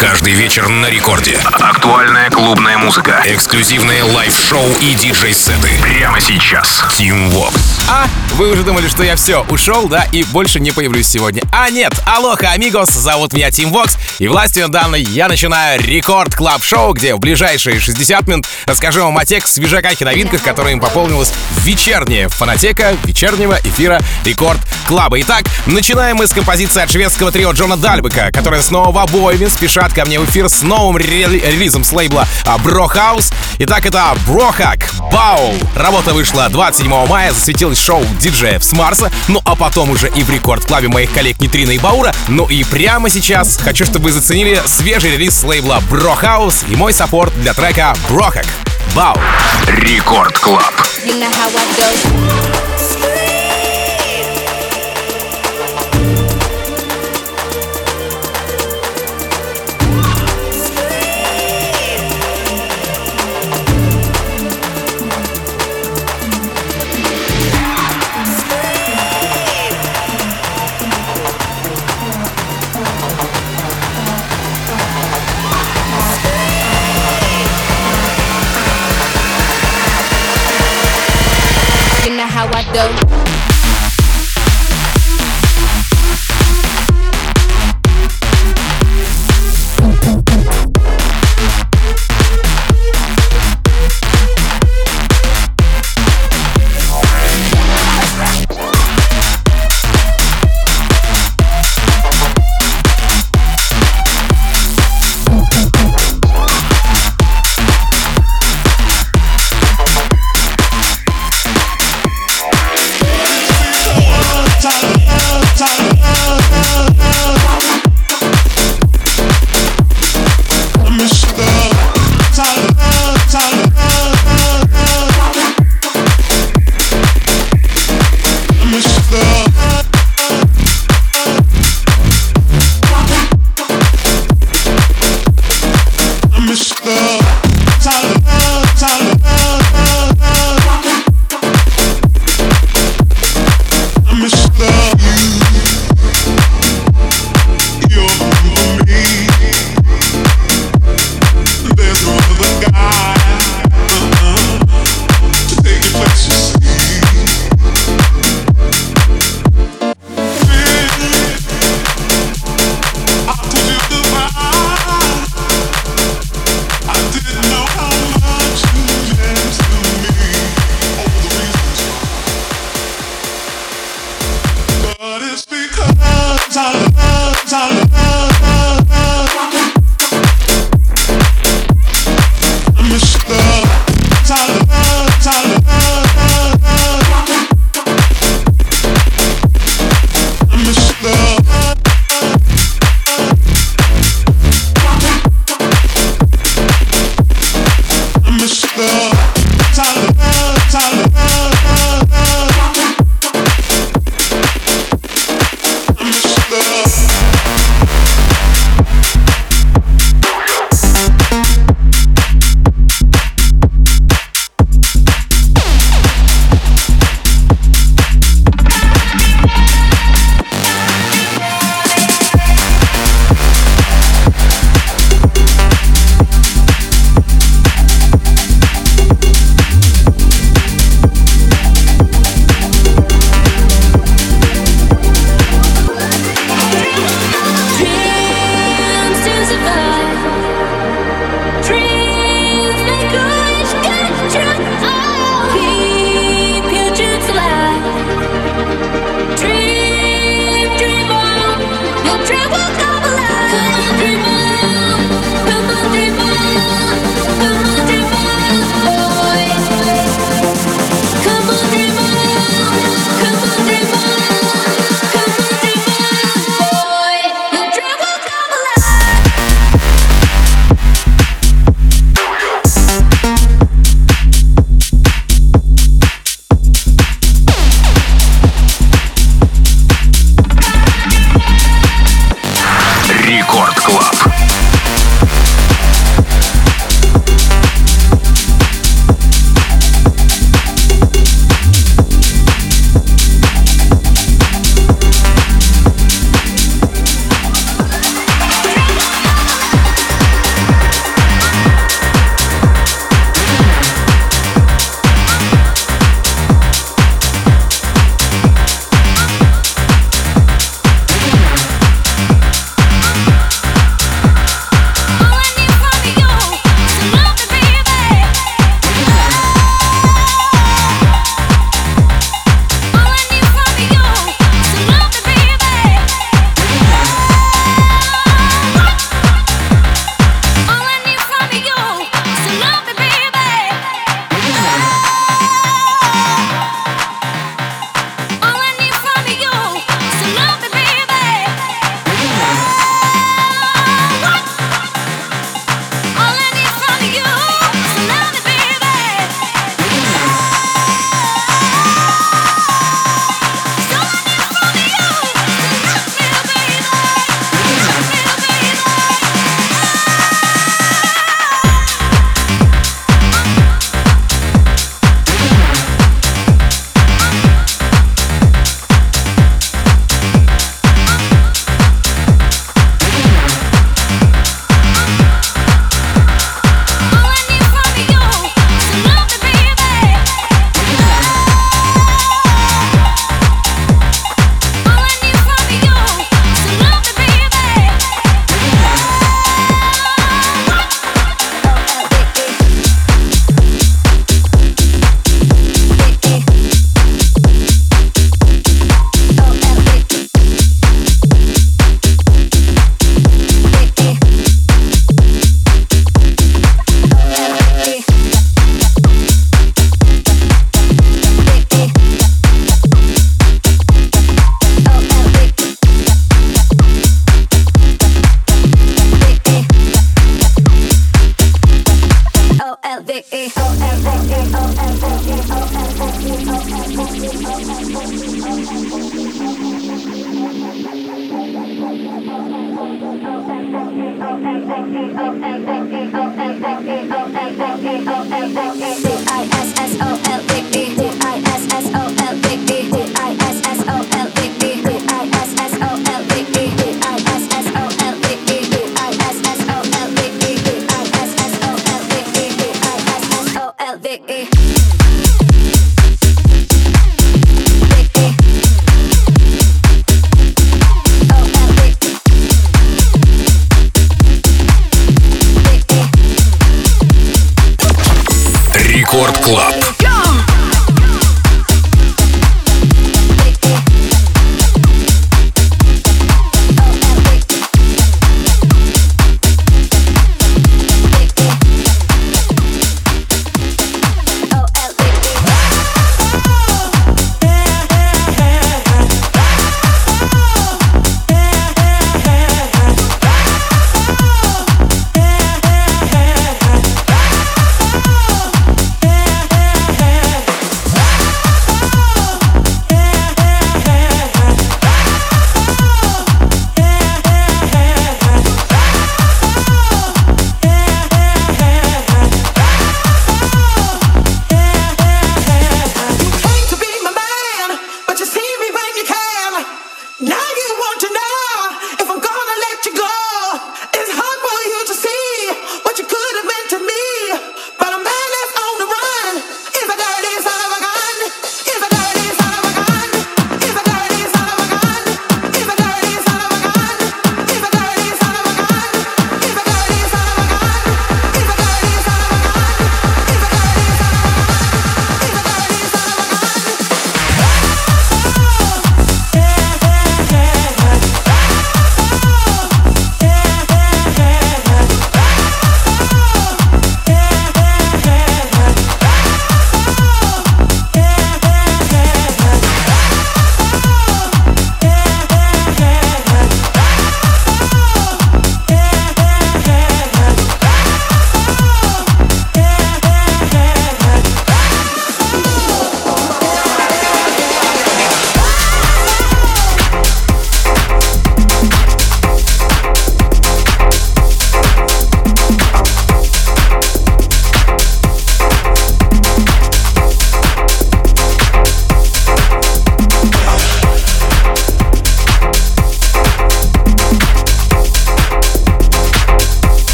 Каждый вечер на рекорде. Актуальная клубная музыка. Эксклюзивные лайв-шоу и диджей-сеты. Прямо сейчас. Тим Вокс. А, вы уже думали, что я все, ушел, да, и больше не появлюсь сегодня. А нет, алоха, амигос, зовут меня Тим Вокс, и властью данной я начинаю Рекорд Клаб шоу, где в ближайшие 60 минут расскажу вам о тех свежаках и новинках, которые им пополнилась вечерняя фонотека вечернего эфира Рекорд Клаба. Итак, начинаем мы с композиции от шведского трио Джона Дальбека, которые снова обоими спешат ко мне в эфир с новым релизом с лейбла Bro House. Итак, это Brohack Bow. Работа вышла 27 мая, засветилось шоу диджеев с Марса, ну а потом уже и в рекорд-клабе моих коллег Нитрина и Баура. Ну и прямо сейчас хочу, чтобы вы заценили свежий релиз с лейбла Bro House и мой саппорт для трека Brohack Bow. Рекорд-клаб.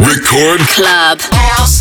Record Club House.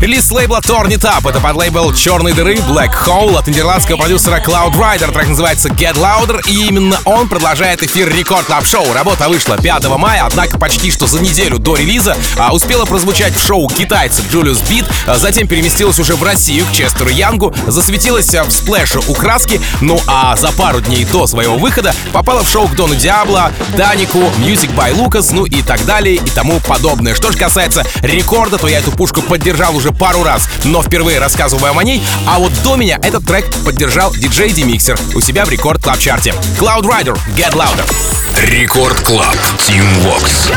Релиз лейбла Torn It Up. Это подлейбл «Чёрные дыры», Black Hole от нидерландского продюсера Cloud Rider. Трек называется Get Louder, и именно он продолжает эфир Рекорд Клаб Шоу. Работа вышла 5 мая, однако почти что за неделю до релиза успела прозвучать в шоу китайцев Julius Beat, затем переместилась уже в Россию к Честеру Янгу, засветилась в сплэше Украски, ну а за пару дней до своего выхода попала в шоу к Дону Диабло, Данику, Мьюзик Бай Лукас, ну и так далее и тому подобное. Что же касается рекорда, то я эту пушку поддержал уже пару раз, но впервые рассказываю о ней, а вот до меня этот трек поддержал диджей D-Mixer у себя в Рекорд Клаб чарте. Cloud Rider, Get Louder. Рекорд Клаб, Тим Вокс.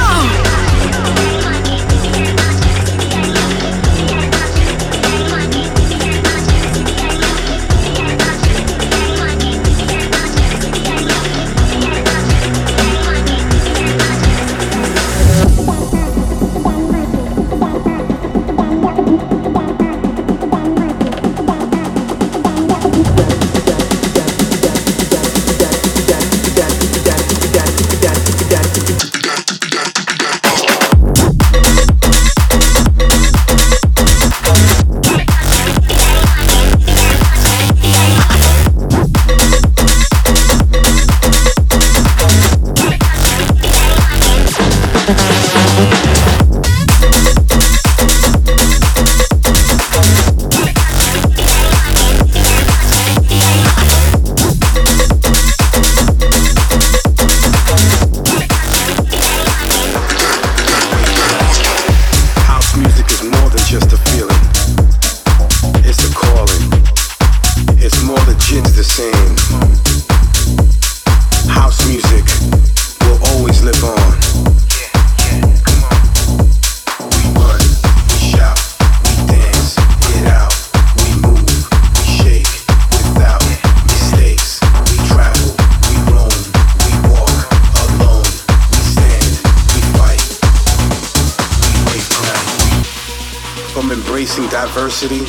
From embracing diversity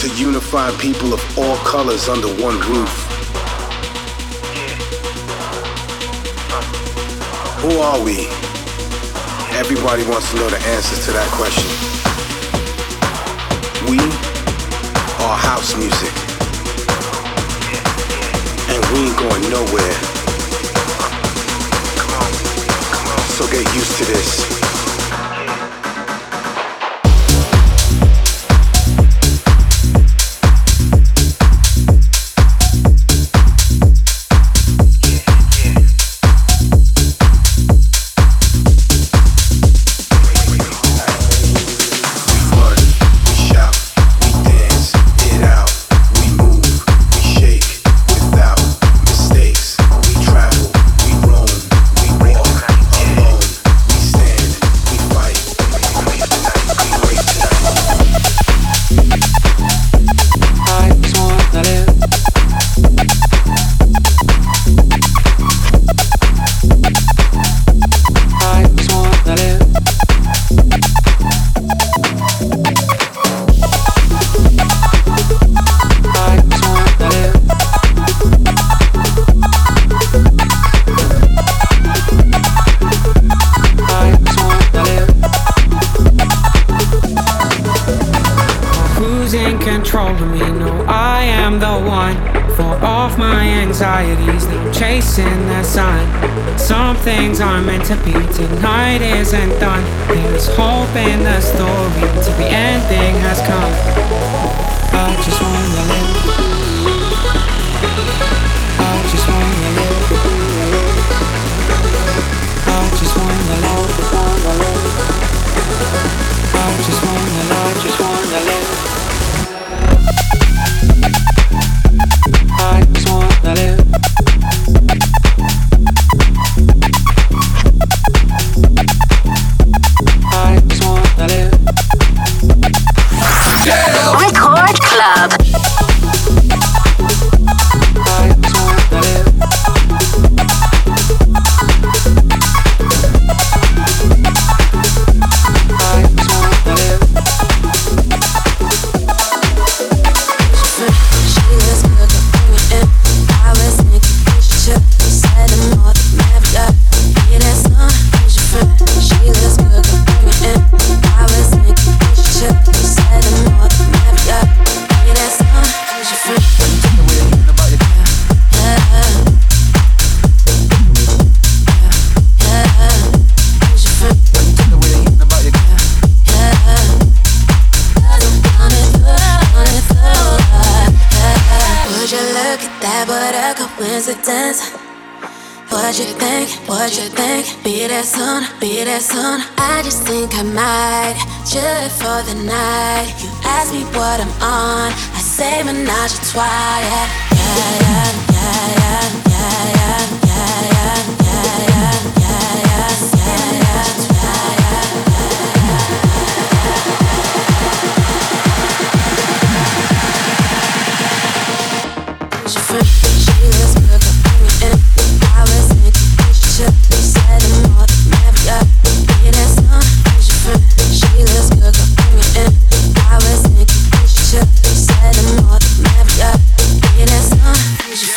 to unifying people of all colors under one roof. Who are we? Everybody wants to know the answers to that question. We are house music. And we ain't going nowhere. So get used to this.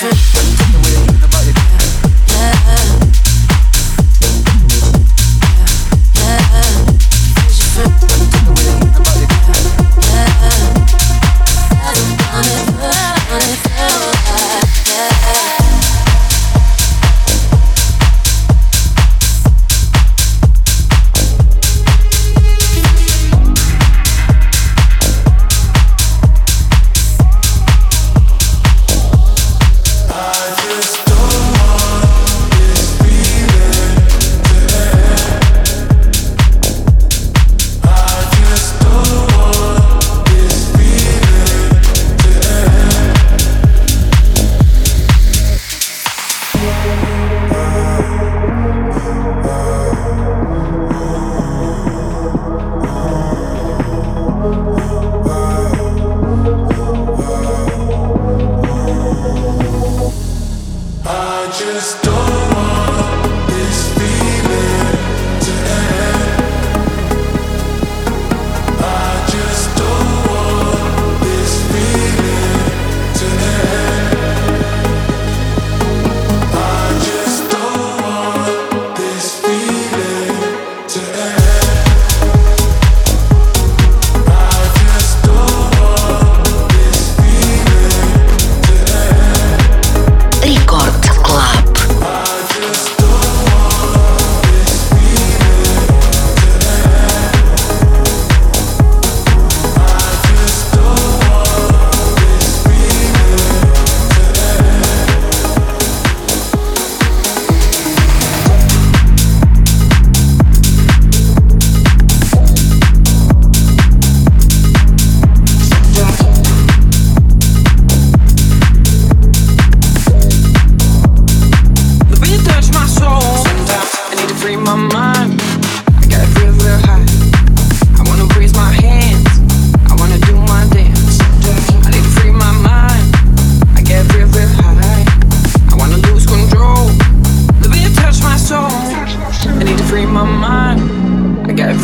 Sure.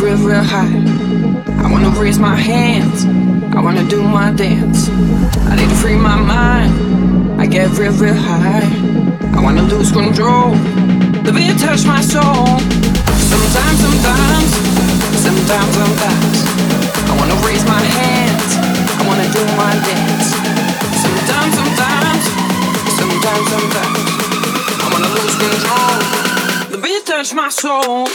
real, real high. I wanna raise my hands, I wanna do my dance. I need to free my mind, I get real, real high. I wanna lose control, the beat touch my soul. Sometimes, sometimes, sometimes, sometimes I wanna raise my hands, I wanna do my dance. Sometimes, sometimes, sometimes, sometimes I wanna lose control, the beat touch my soul.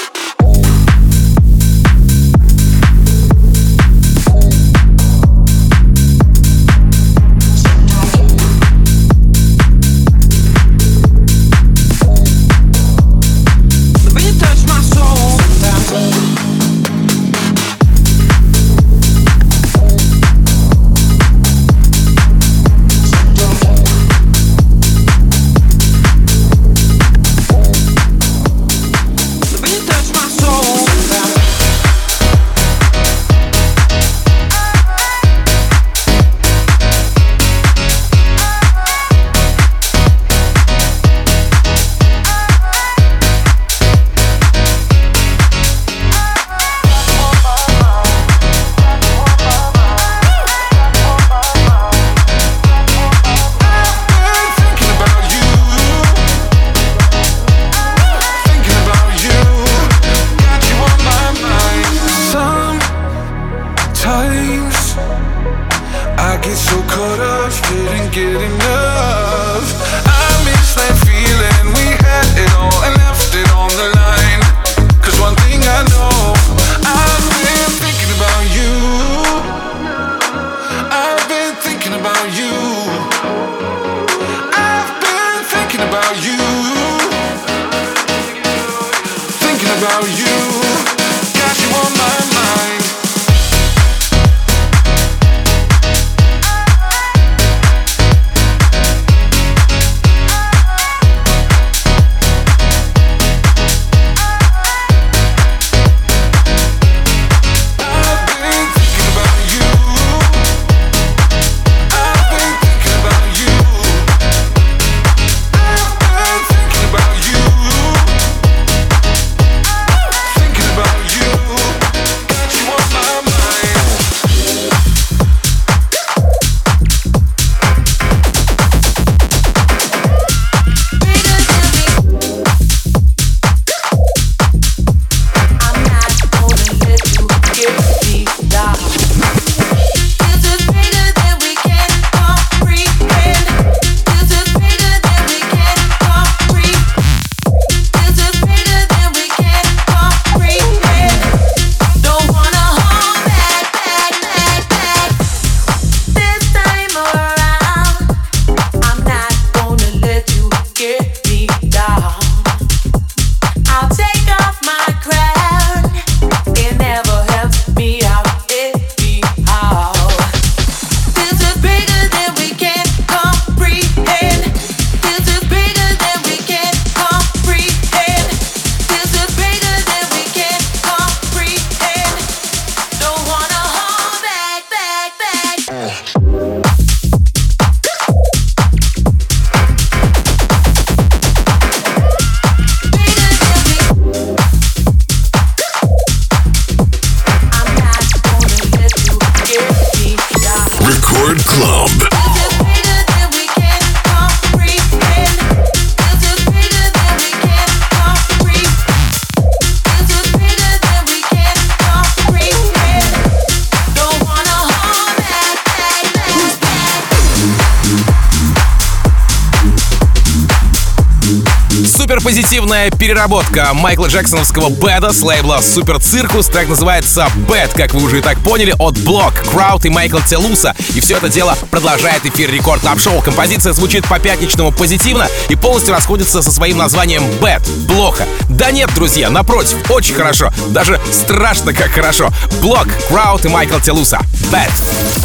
Позитивная переработка Майкла Джексоновского бэда с лейбла Супер Циркус. Трек называется «Бэд», как вы уже и так поняли, от Block, Crowd и Michael Telusa. И все это дело продолжает эфир Рекорд Клаб Шоу. Композиция звучит по-пятничному позитивно и полностью расходится со своим названием «Бэд», «Плохо». Да нет, друзья, напротив, очень хорошо. Даже страшно как хорошо. Block, Crowd и Michael Telusa. «Бэд».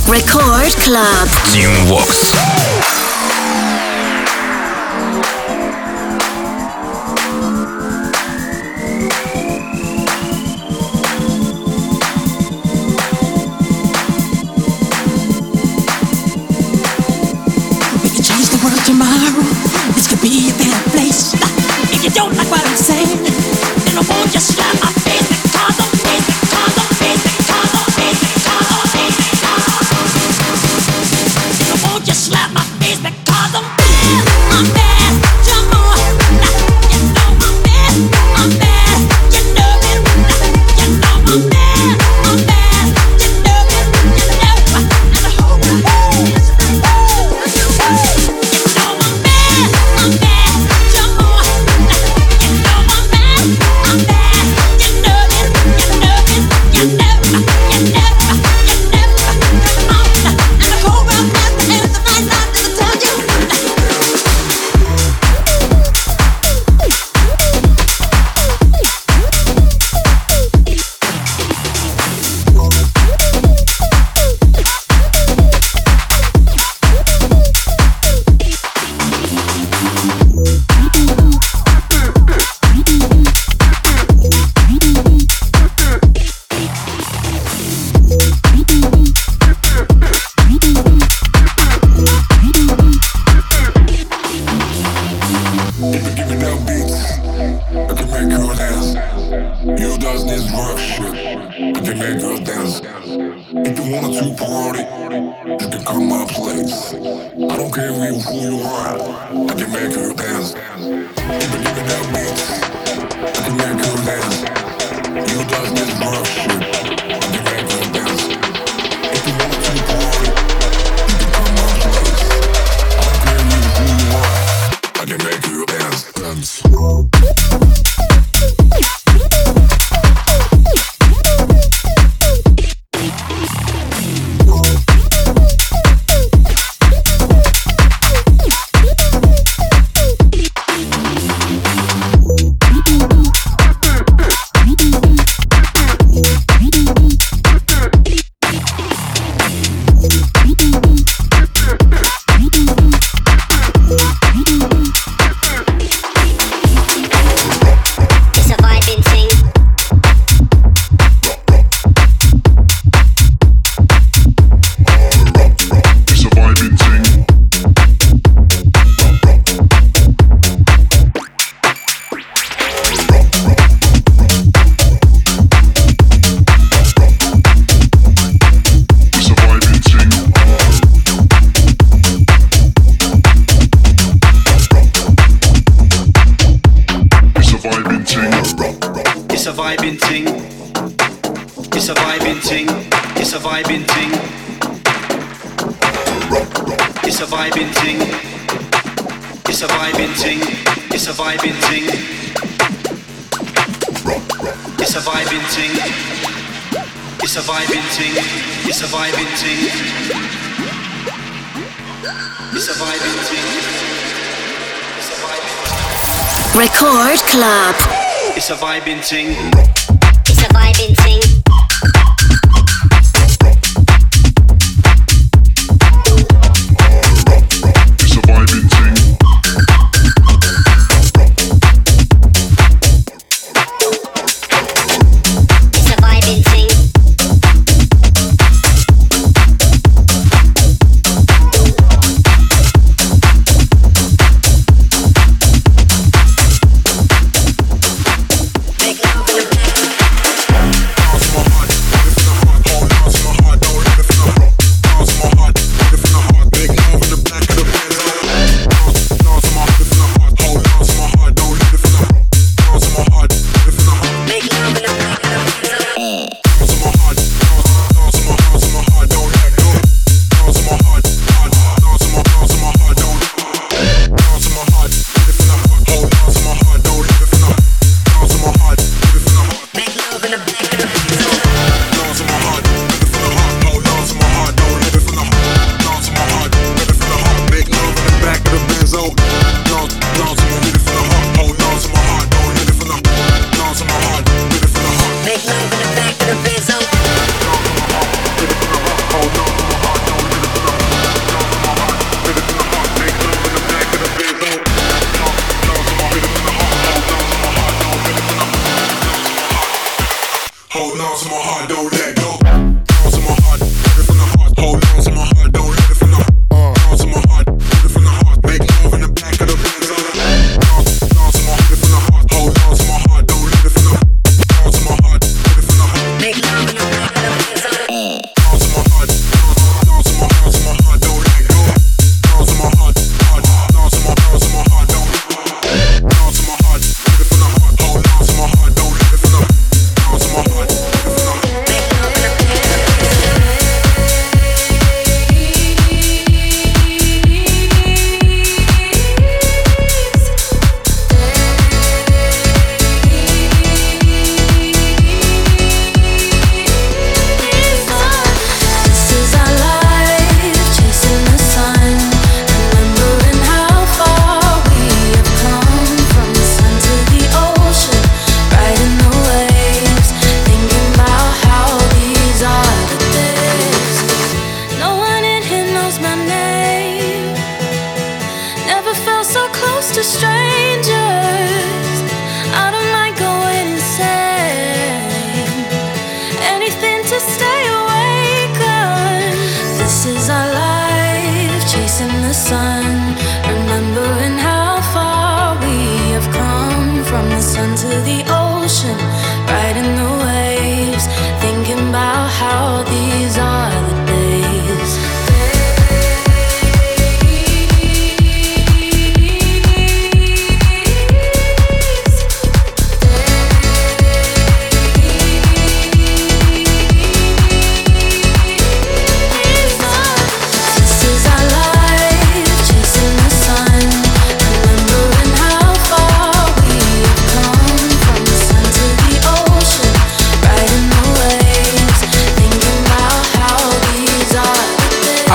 Рекорд Клаб. Тим Вокс. Tomorrow, this could be a better place. If you don't like what I'm saying, then I won't just slap my face because I'm rough shit, but they made us dance. If you wanted to party, you can come my place. I don't care who you are, I can make you dance. You believe in that beat, I can make you dance. You touch this rough shit, I can make you dance. If you wanted to party, you can come my place. I don't care who you are, I can make you dance. Record Club. It's a vibing thing. It's a vibing thing. From the sun to the ocean, riding the wave.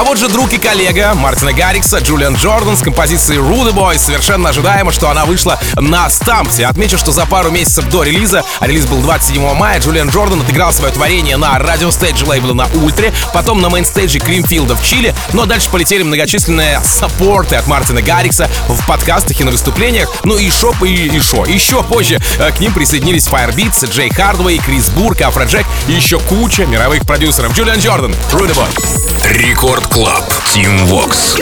А вот же друг и коллега Мартина Гаррикса, Джулиан Джордан, с композицией «Рудебой». Совершенно ожидаемо, что она вышла на Стампсе. Отмечу, что за пару месяцев до релиза, а релиз был 27 мая, Джулиан Джордан отыграл свое творение на радиостейдже лейбла на Ультре, потом на мейнстейдже Кримфилда в Чили, но дальше полетели многочисленные саппорты от Мартина Гаррикса в подкастах и на выступлениях, ну и шоп, и шо. Еще позже к ним присоединились FireBeats, Джей Хардвей, Крис Бур, Afrojack и еще куча мировых продюсеров. Джулиан Джордан, «Рудебой». Рекорд Клаб, Тим Вокс.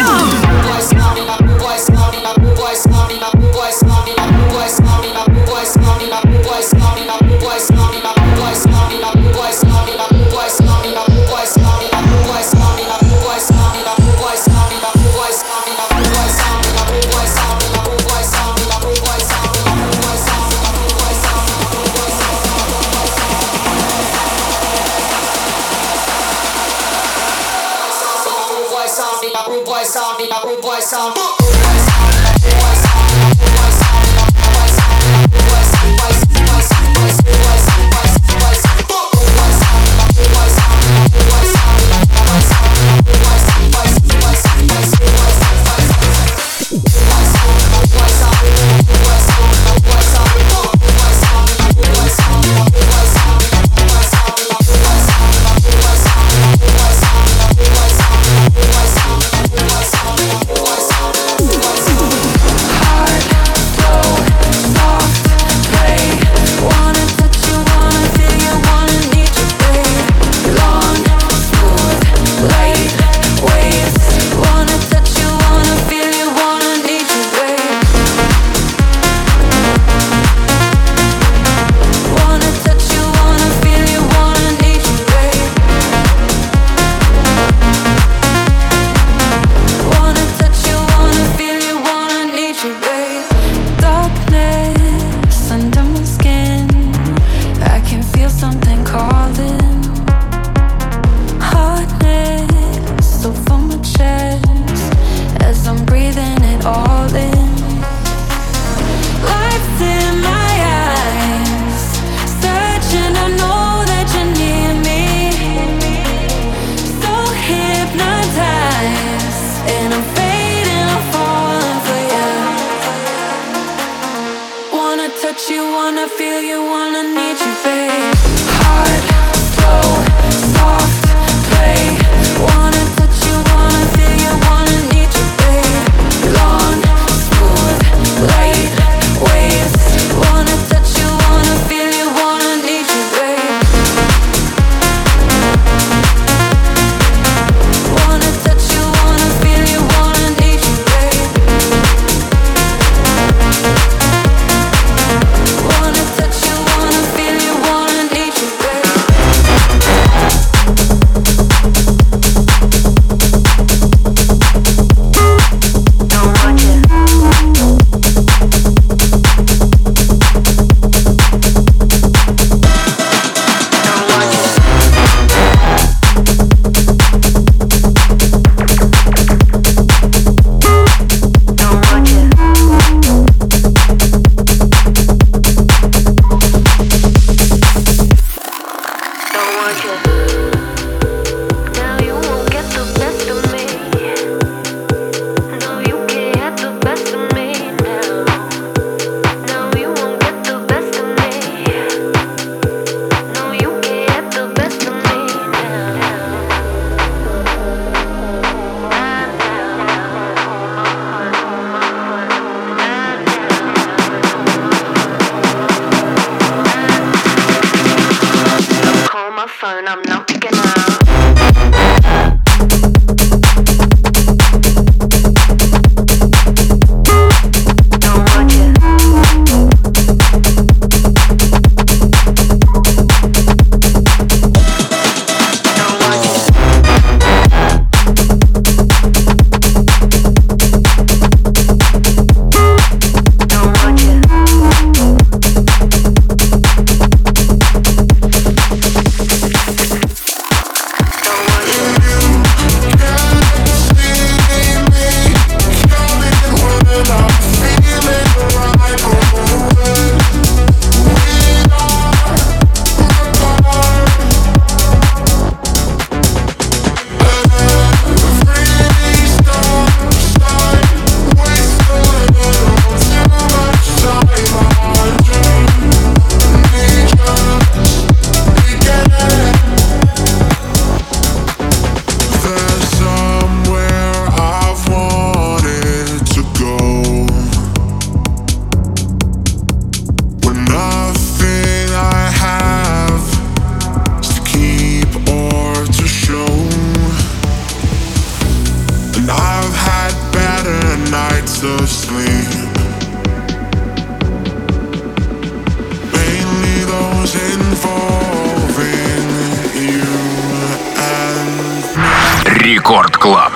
Рекорд Клаб.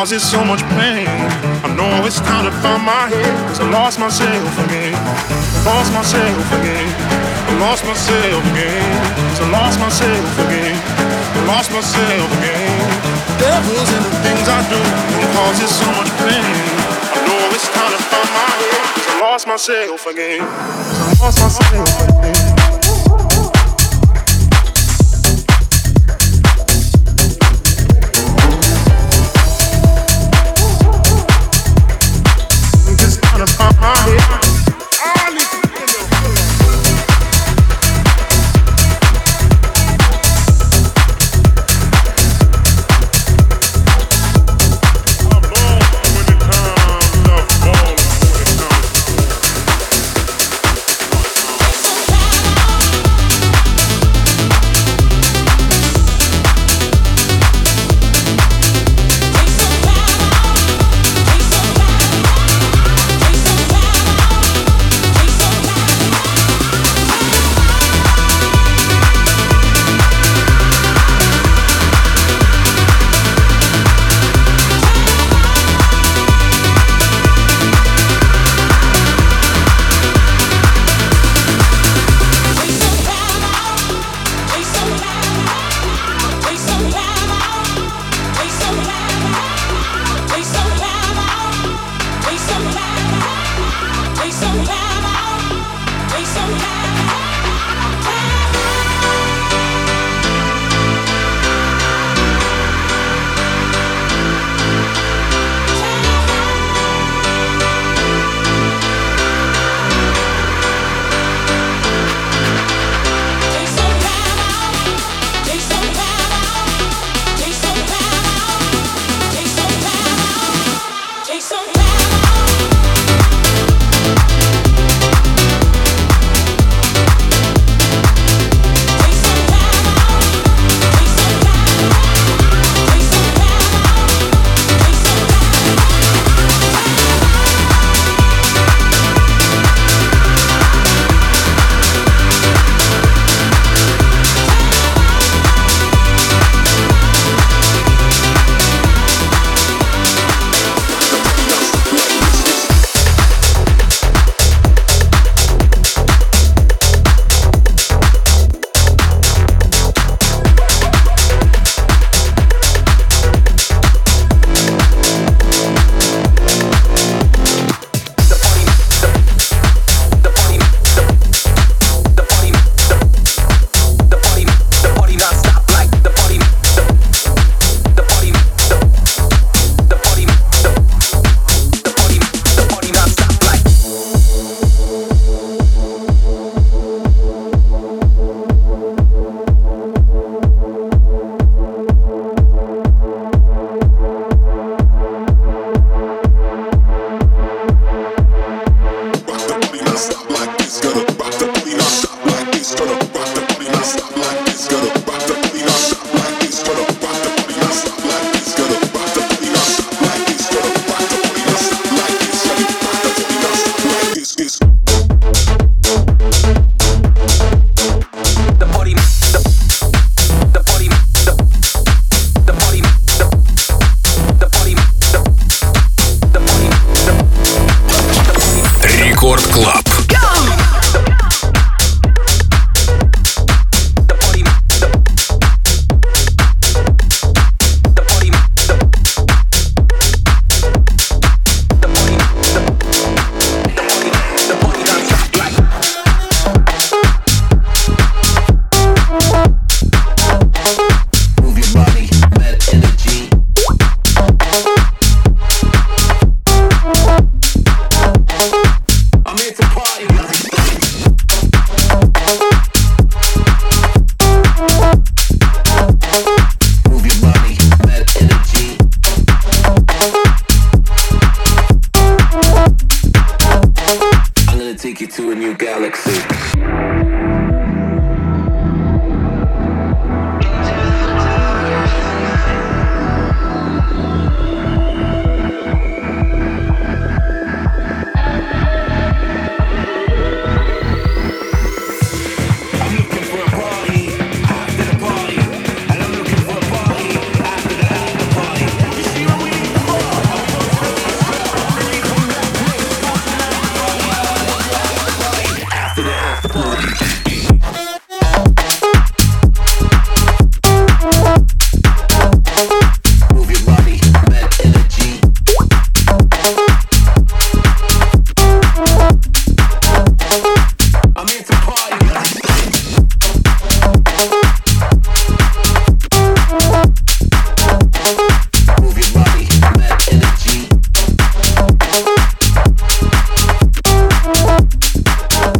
Causes so much pain. I know it's time to find my head, cause I lost myself again. I lost myself again. I lost myself again. Cause I lost myself again. I lost myself again. Devils in the things I do causes so much pain. I know it's time to find my head, cause I lost myself again. Cause I lost myself again.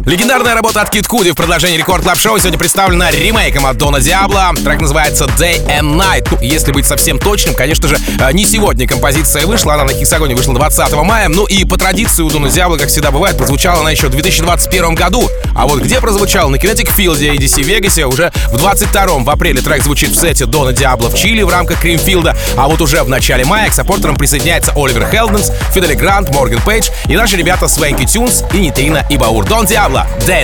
Легендарная работа от Кит Куди в продолжении Рекорд Клаб Шоу сегодня представлена ремейком от Дона Диабло. Трек называется Day and Night. Ну, если быть совсем точным, конечно же, не сегодня композиция вышла, она на Хексагоне вышла 20 мая. Ну и по традиции у Дона Диабло, как всегда бывает, прозвучала она еще в 2021 году. А вот где прозвучала? На Кинетик-Филде и DC Вегасе уже в 22-м. В апреле трек звучит в сете Дона Диабло в Чили в рамках Кримфилда. А вот уже в начале мая к саппортерам присоединяется Оливер Хелденс, Фидели Грант, Морган Пейдж и наши ребята Свенки Тюнс и Нитрина и Баур. Дон Диабло, Day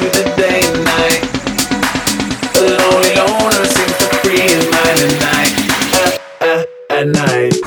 the day and night. The lonely loner seems to free his mind at night. At night.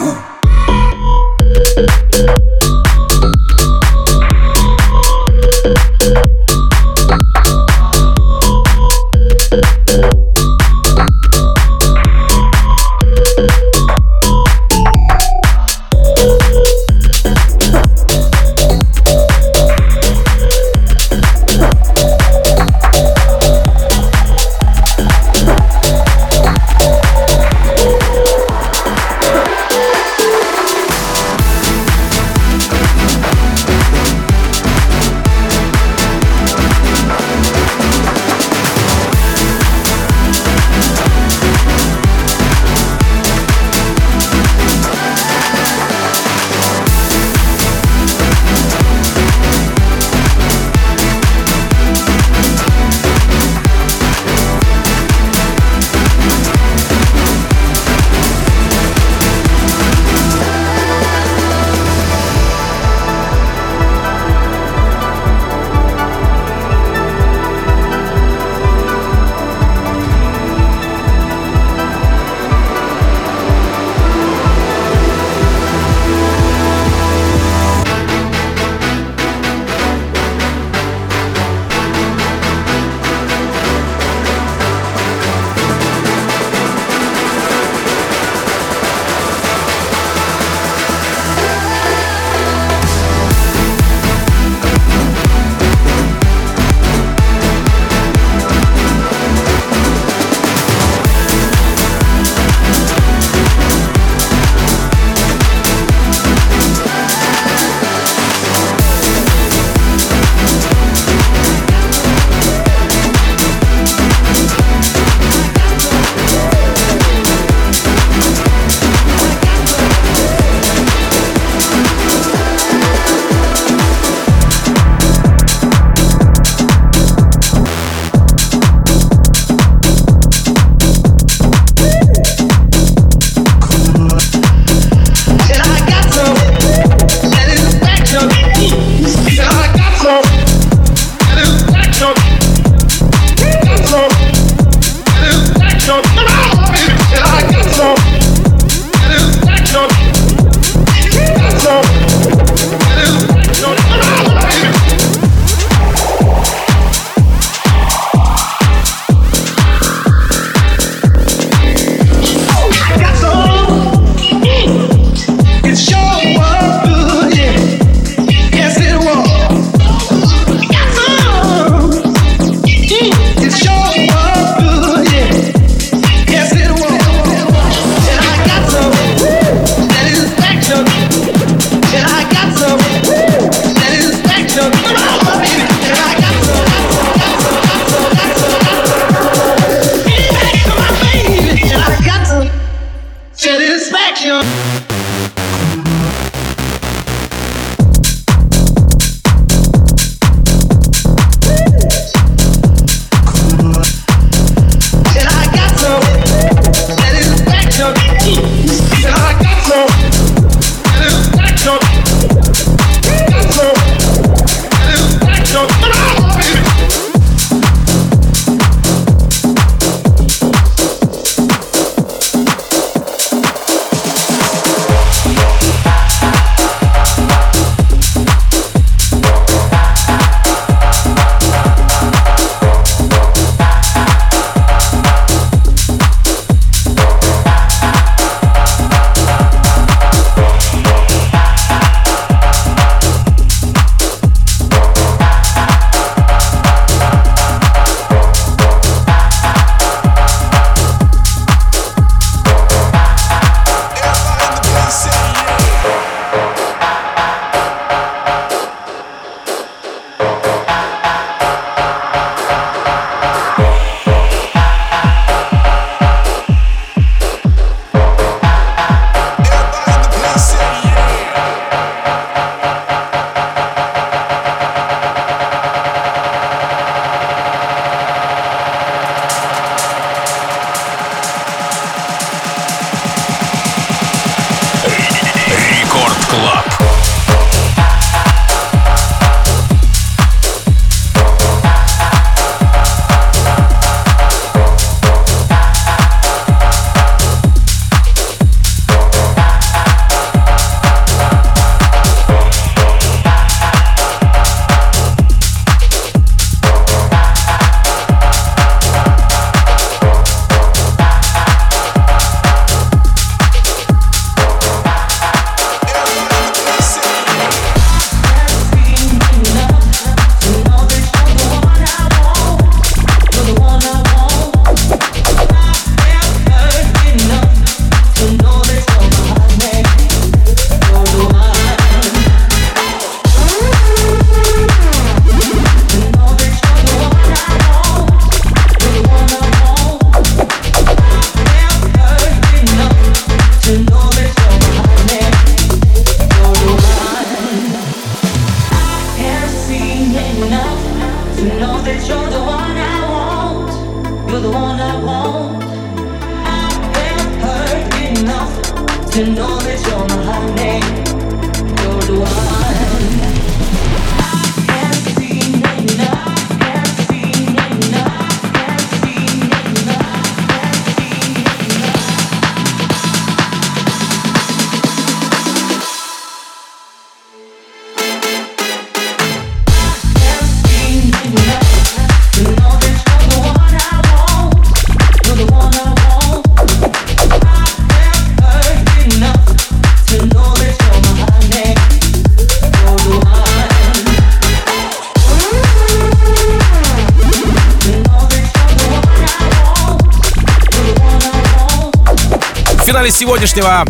Сегодняшнего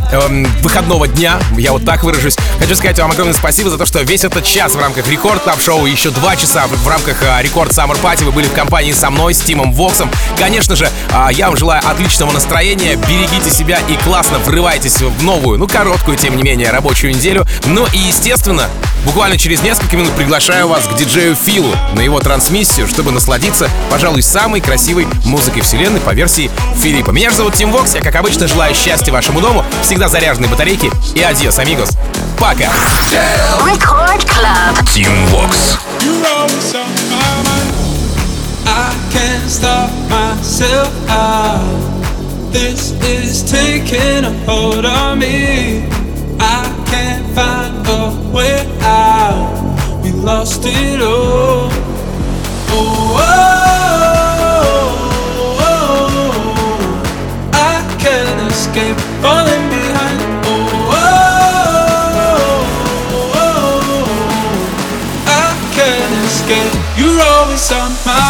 выходного дня, я вот так выражусь, хочу сказать вам огромное спасибо за то, что весь этот час в рамках Рекорд Клаб Шоу, еще 2 часа в рамках Рекорд Summer Party вы были в компании со мной, с Тимом Воксом. Конечно же, я вам желаю отличного настроения, берегите себя и классно врывайтесь в новую, ну короткую, тем не менее, рабочую неделю. Ну и, естественно, буквально через несколько минут приглашаю вас к диджею Филу на его трансмиссию, чтобы насладиться, пожалуй, самой красивой музыкой вселенной по версии Филиппа. Меня же зовут Тим Вокс, я, как обычно, желаю счастья вашему дому, всегда заряженные батарейки и адьос, амигос. Пока! Тим Вокс. I can't find a way out. We lost it all. Oh, oh, oh, oh. I can't escape falling behind. Oh, oh, oh, oh. I can't escape. You're always on my